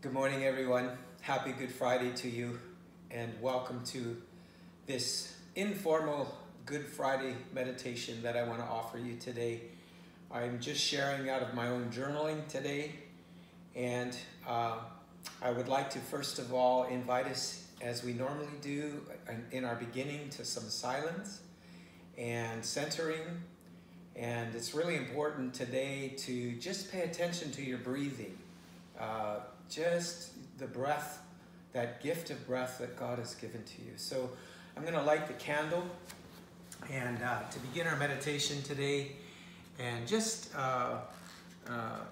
Good morning, everyone. Happy Good Friday to you, and welcome to this informal Good Friday meditation that I want to offer you today. I'm just sharing out of my own journaling today, and I would like to first of all invite us, as we normally do in our beginning, to some silence and centering. And it's really important today to just pay attention to your breathing. Just the breath, that gift of breath that God has given to you. So I'm going to light the candle and to begin our meditation today. And just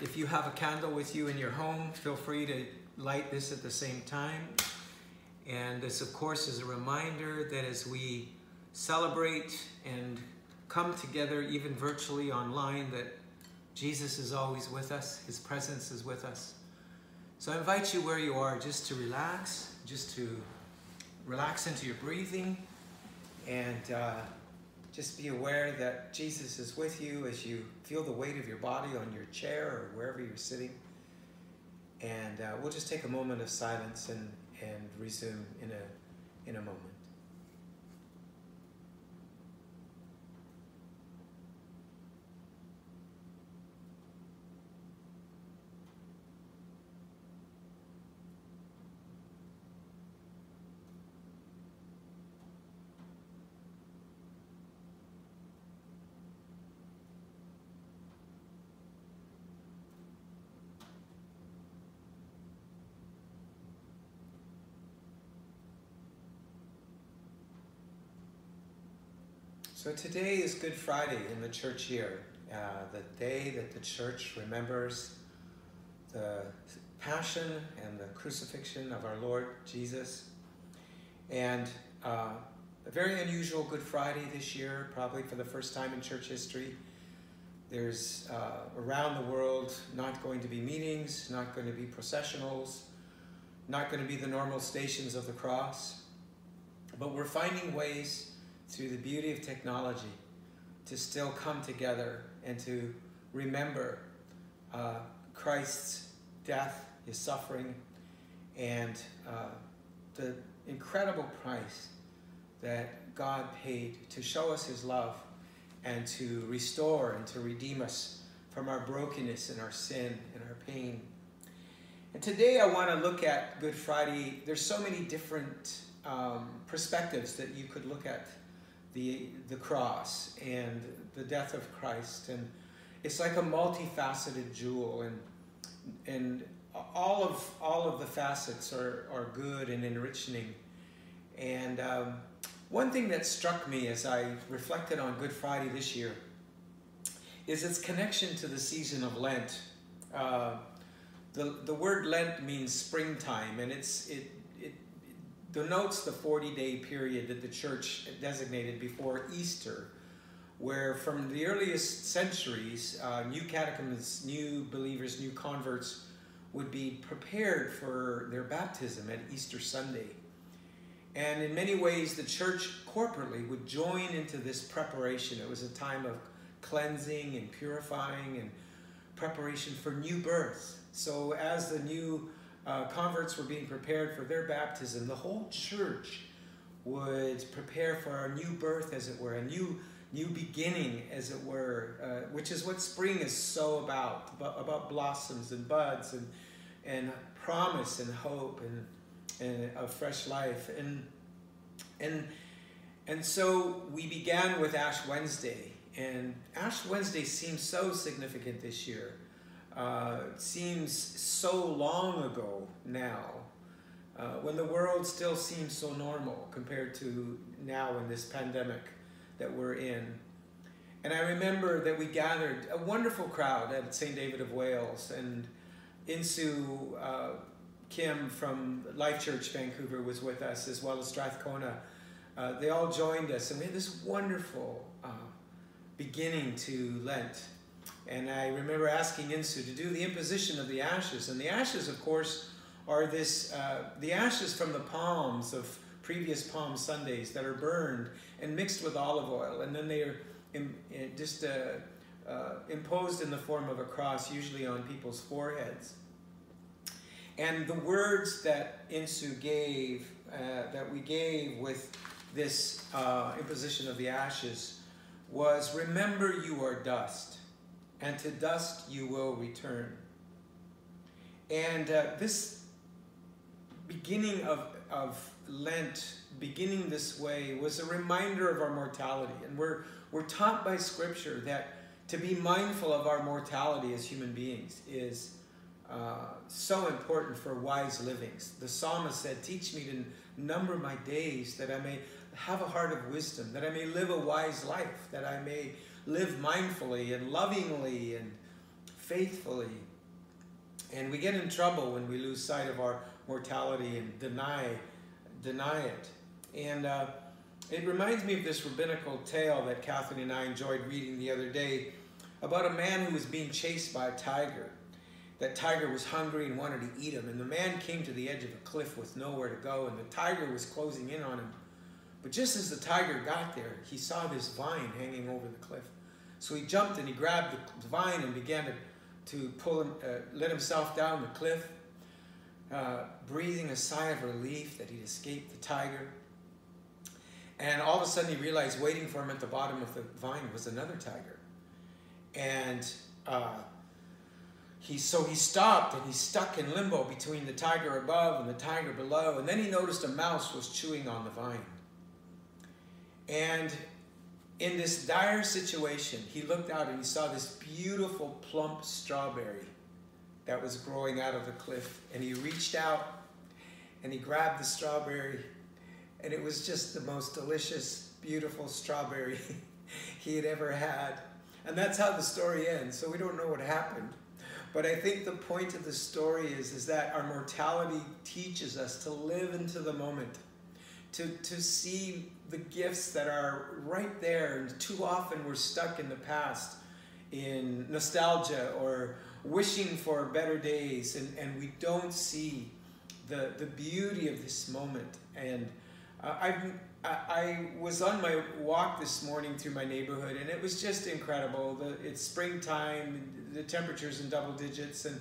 if you have a candle with you in your home, feel free to light this at the same time. And this, of course, is a reminder that as we celebrate and come together, even virtually online, that Jesus is always with us. His presence is with us. So I invite you, where you are, just to relax into your breathing, and just be aware that Jesus is with you as you feel the weight of your body on your chair or wherever you're sitting. And we'll just take a moment of silence and resume in a moment. So today is Good Friday in the church year, the day that the church remembers the passion and the crucifixion of our Lord Jesus. And a very unusual Good Friday this year, probably for the first time in church history. There's around the world not going to be meetings, not going to be processionals, not going to be the normal stations of the cross, but we're finding ways through the beauty of technology to still come together and to remember Christ's death, his suffering, and the incredible price that God paid to show us his love and to restore and to redeem us from our brokenness and our sin and our pain. And today I want to look at Good Friday. There's so many different perspectives that you could look at the cross and the death of Christ, and it's like a multifaceted jewel, and all of the facets are good and enriching. And one thing that struck me as I reflected on Good Friday this year is its connection to the season of Lent. The word Lent means springtime, and it denotes the 40-day period that the church designated before Easter, where from the earliest centuries, new catechumens, new believers, new converts would be prepared for their baptism at Easter Sunday. And in many ways, the church corporately would join into this preparation. It was a time of cleansing and purifying and preparation for new birth. So as the new converts were being prepared for their baptism, the whole church would prepare for a new birth, as it were, a new beginning, as it were, which is what spring is so about blossoms and buds and promise and hope and a fresh life. And so we began with Ash Wednesday, and Ash Wednesday seems so significant this year. It seems so long ago now, when the world still seems so normal compared to now in this pandemic that we're in. And I remember that we gathered a wonderful crowd at St. David of Wales, and Insu Kim from Life Church Vancouver was with us, as well as Strathcona. They all joined us, and we had this wonderful beginning to Lent. And I remember asking Insu to do the imposition of the ashes. And the ashes, of course, are the ashes from the palms of previous Palm Sundays that are burned and mixed with olive oil. And then they are imposed in the form of a cross, usually on people's foreheads. And the words that Insu gave, that we gave with this imposition of the ashes, was, remember you are dust, and to dust you will return. And this beginning of Lent, beginning this way, was a reminder of our mortality. And we're taught by Scripture that to be mindful of our mortality as human beings is so important for wise livings. The psalmist said, teach me to number my days, that I may have a heart of wisdom, that I may live a wise life, that I may live mindfully and lovingly and faithfully. And we get in trouble when we lose sight of our mortality and deny it. And it reminds me of this rabbinical tale that Catherine and I enjoyed reading the other day about a man who was being chased by a tiger. That tiger was hungry and wanted to eat him, and the man came to the edge of a cliff with nowhere to go, and the tiger was closing in on him. But just as the tiger got there, he saw this vine hanging over the cliff. So he jumped and he grabbed the vine and began to pull him, let himself down the cliff, breathing a sigh of relief that he'd escaped the tiger. And all of a sudden he realized waiting for him at the bottom of the vine was another tiger. And so he stopped, and he stuck in limbo between the tiger above and the tiger below. And then he noticed a mouse was chewing on the vine. And in this dire situation, he looked out and he saw this beautiful plump strawberry that was growing out of the cliff. And he reached out and he grabbed the strawberry, and it was just the most delicious, beautiful strawberry he had ever had. And that's how the story ends. So we don't know what happened. But I think the point of the story is that our mortality teaches us to live into the moment, to see the gifts that are right there. And too often we're stuck in the past, in nostalgia or wishing for better days, and we don't see the beauty of this moment. And I was on my walk this morning through my neighborhood, and it was just incredible. It's springtime, the temperature's in double digits, and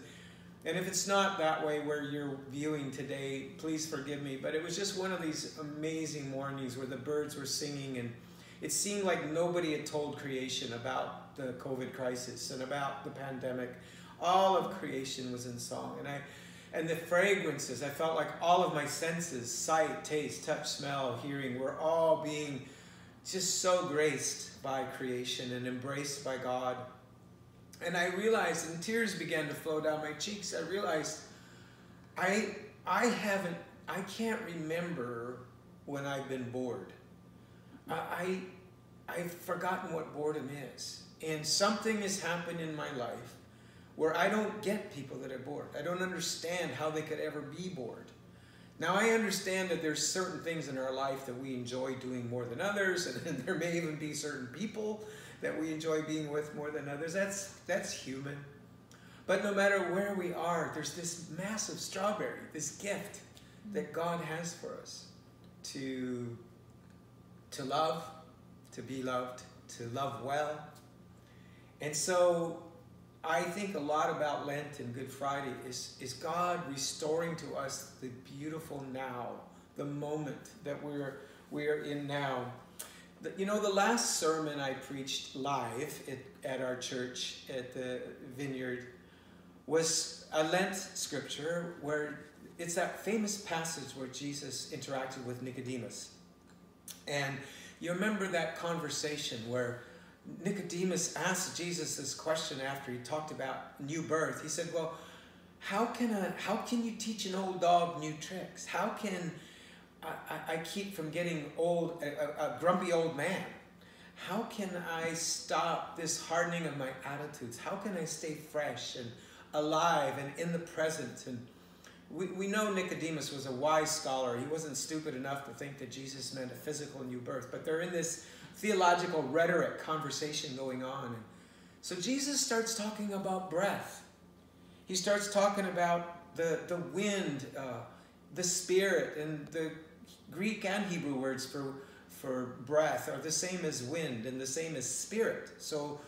if it's not that way where you're viewing today, please forgive me, but it was just one of these amazing mornings where the birds were singing, and it seemed like nobody had told creation about the COVID crisis and about the pandemic. All of creation was in song, and the fragrances, I felt like all of my senses, sight, taste, touch, smell, hearing, were all being just so graced by creation and embraced by God. And I realized, and tears began to flow down my cheeks, I realized I can't remember when I've been bored. I've forgotten what boredom is. And something has happened in my life where I don't get people that are bored. I don't understand how they could ever be bored. Now, I understand that there's certain things in our life that we enjoy doing more than others, and there may even be certain people that we enjoy being with more than others. That's human. But no matter where we are, there's this massive strawberry, this gift that God has for us to love, to be loved, to love well. And so I think a lot about Lent and Good Friday is God restoring to us the beautiful now, the moment that we're in now. You know, the last sermon I preached live at our church at the Vineyard was a Lent scripture where it's that famous passage where Jesus interacted with Nicodemus. And you remember that conversation where Nicodemus asked Jesus this question after he talked about new birth. He said, well, how can you teach an old dog new tricks? How can I keep from getting old, a grumpy old man? How can I stop this hardening of my attitudes? How can I stay fresh and alive and in the present? And we know Nicodemus was a wise scholar. He wasn't stupid enough to think that Jesus meant a physical new birth, but they're in this theological rhetoric conversation going on. So Jesus starts talking about breath. He starts talking about the wind, the spirit, and the Greek and Hebrew words for breath are the same as wind and the same as spirit. So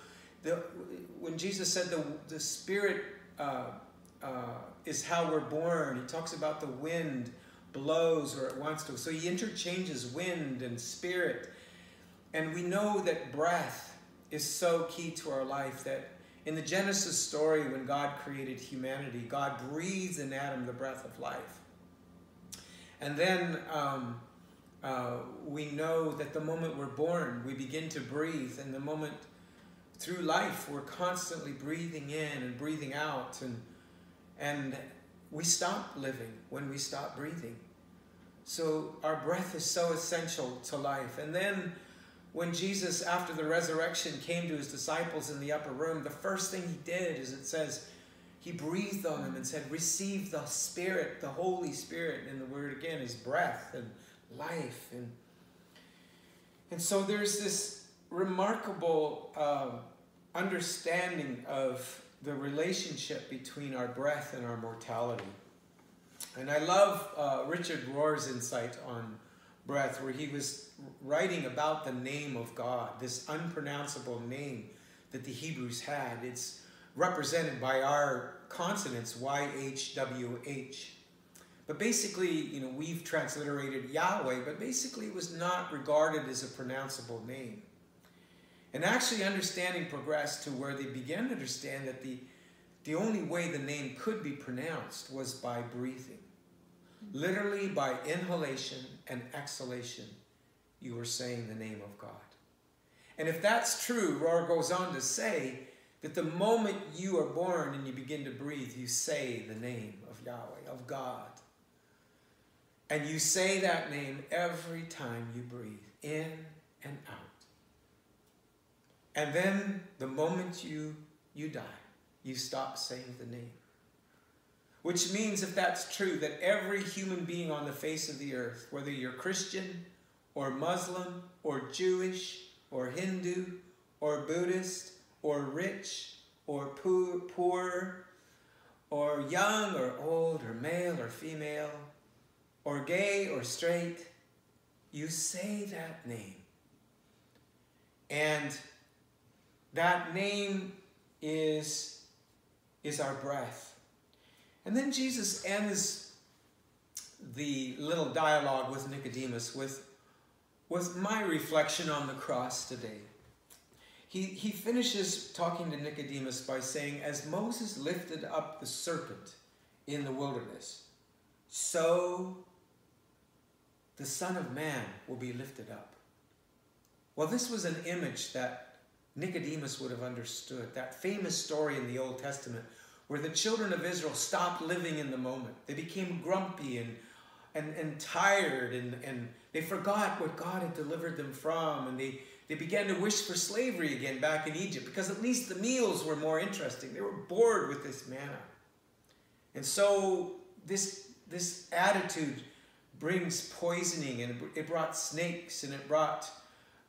when Jesus said the spirit is how we're born. He talks about the wind blows where it wants to. So he interchanges wind and spirit. And we know that breath is so key to our life, that in the Genesis story, when God created humanity, God breathes in Adam the breath of life. And then we know that the moment we're born, we begin to breathe. And the moment through life, we're constantly breathing in and breathing out. And we stop living when we stop breathing. So our breath is so essential to life. And then when Jesus, after the resurrection, came to his disciples in the upper room, the first thing he did is, it says, he breathed on them and said, receive the Spirit, the Holy Spirit. And the word again is breath and life. And so there's this remarkable understanding of the relationship between our breath and our mortality. And I love Richard Rohr's insight on breath, where he was writing about the name of God, this unpronounceable name that the Hebrews had. It's represented by our consonants, YHWH. But basically, you know, we've transliterated Yahweh, but basically it was not regarded as a pronounceable name. And actually understanding progressed to where they began to understand that the only way the name could be pronounced was by breathing. Literally by inhalation and exhalation, you are saying the name of God. And if that's true, Rohr goes on to say that the moment you are born and you begin to breathe, you say the name of Yahweh, of God. And you say that name every time you breathe, in and out. And then the moment you die, you stop saying the name. Which means, if that's true, that every human being on the face of the earth, whether you're Christian or Muslim or Jewish or Hindu or Buddhist or rich or poor or young or old or male or female or gay or straight, you say that name. And that name is our breath. And then Jesus ends the little dialogue with Nicodemus with my reflection on the cross today. He finishes talking to Nicodemus by saying, as Moses lifted up the serpent in the wilderness, so the Son of Man will be lifted up. Well, this was an image that Nicodemus would have understood, that famous story in the Old Testament where the children of Israel stopped living in the moment. They became grumpy and tired, and they forgot what God had delivered them from, and they began to wish for slavery again back in Egypt, because at least the meals were more interesting. They were bored with this manna. And so this attitude brings poisoning, and it brought snakes, and it brought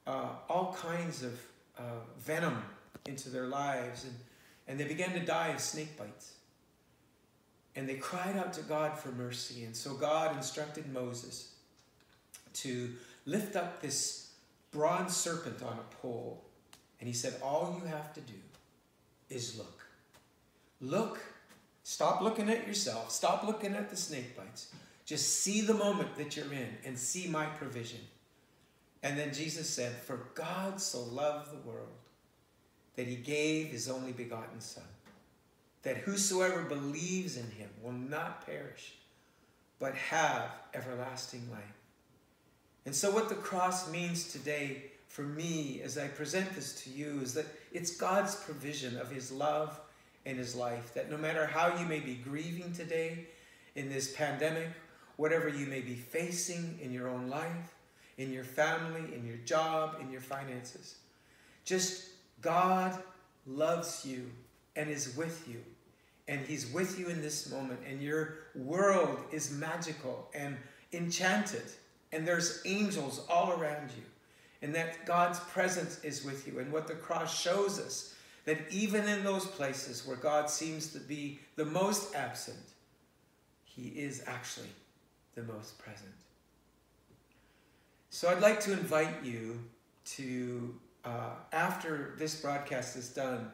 all kinds of venom into their lives. And they began to die of snake bites. And they cried out to God for mercy. And so God instructed Moses to lift up this bronze serpent on a pole. And he said, all you have to do is look. Look. Stop looking at yourself. Stop looking at the snake bites. Just see the moment that you're in and see my provision. And then Jesus said, for God so loved the world, that he gave his only begotten Son, that whosoever believes in him will not perish, but have everlasting life. And so what the cross means today for me, as I present this to you, is that it's God's provision of his love and his life, that no matter how you may be grieving today in this pandemic, whatever you may be facing in your own life, in your family, in your job, in your finances, just God loves you and is with you, and he's with you in this moment, and your world is magical and enchanted, and there's angels all around you, and that God's presence is with you. And what the cross shows us, that even in those places where God seems to be the most absent, he is actually the most present. So I'd like to invite you to after this broadcast is done,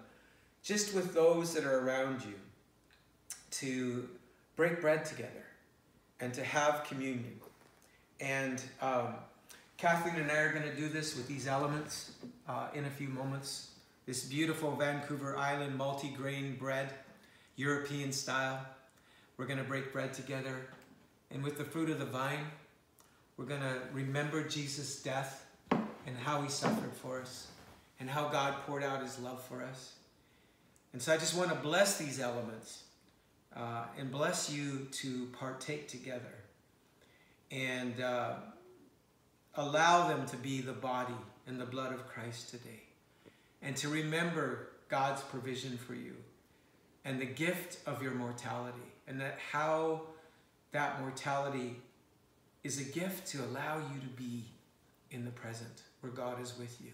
just with those that are around you, to break bread together and to have communion. And Kathleen and I are going to do this with these elements in a few moments. This beautiful Vancouver Island multi-grain bread, European style. We're going to break bread together. And with the fruit of the vine, we're going to remember Jesus' death and how he suffered for us and how God poured out his love for us. And so I just want to bless these elements and bless you to partake together and allow them to be the body and the blood of Christ today, and to remember God's provision for you and the gift of your mortality, and that how that mortality is a gift to allow you to be in the present where God is with you.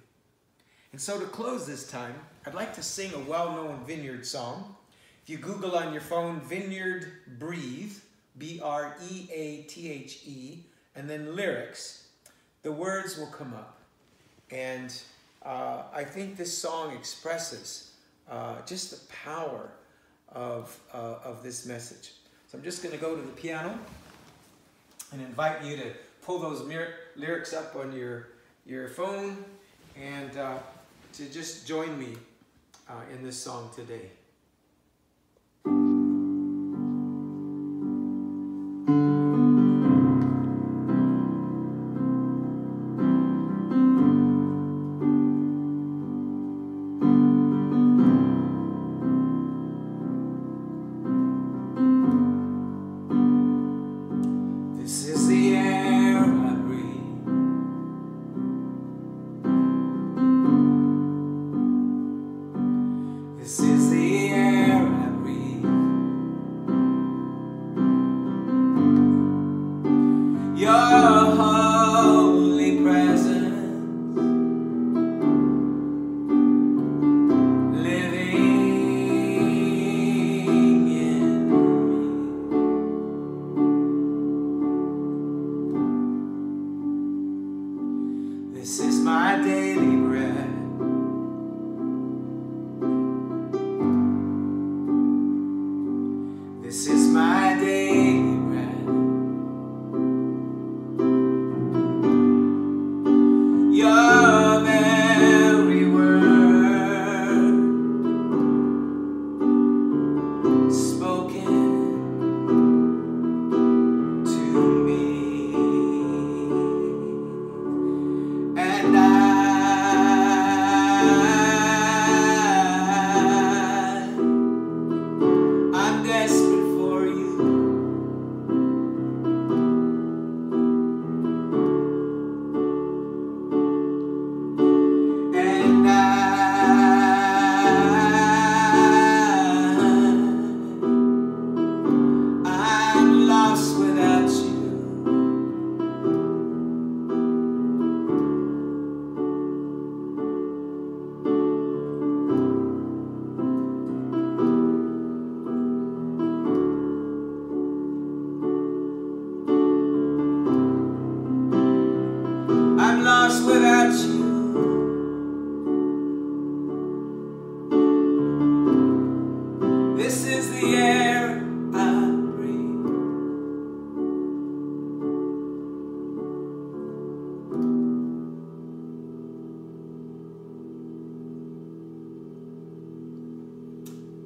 And so to close this time, I'd like to sing a well-known Vineyard song. If you Google on your phone, Vineyard Breathe, B-R-E-A-T-H-E, and then lyrics, the words will come up. And I think this song expresses just the power of this message. So I'm just going to go to the piano and invite you to pull those lyrics up on your phone and to just join me in this song today.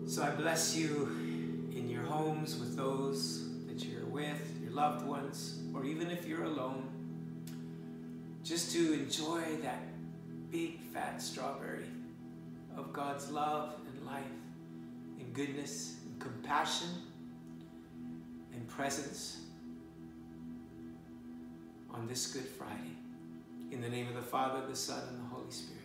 So I bless you in your homes with those that you're with, your loved ones, or even if you're alone, just to enjoy that big fat strawberry of God's love and life and goodness and compassion and presence on this Good Friday. In the name of the Father, the Son, and the Holy Spirit.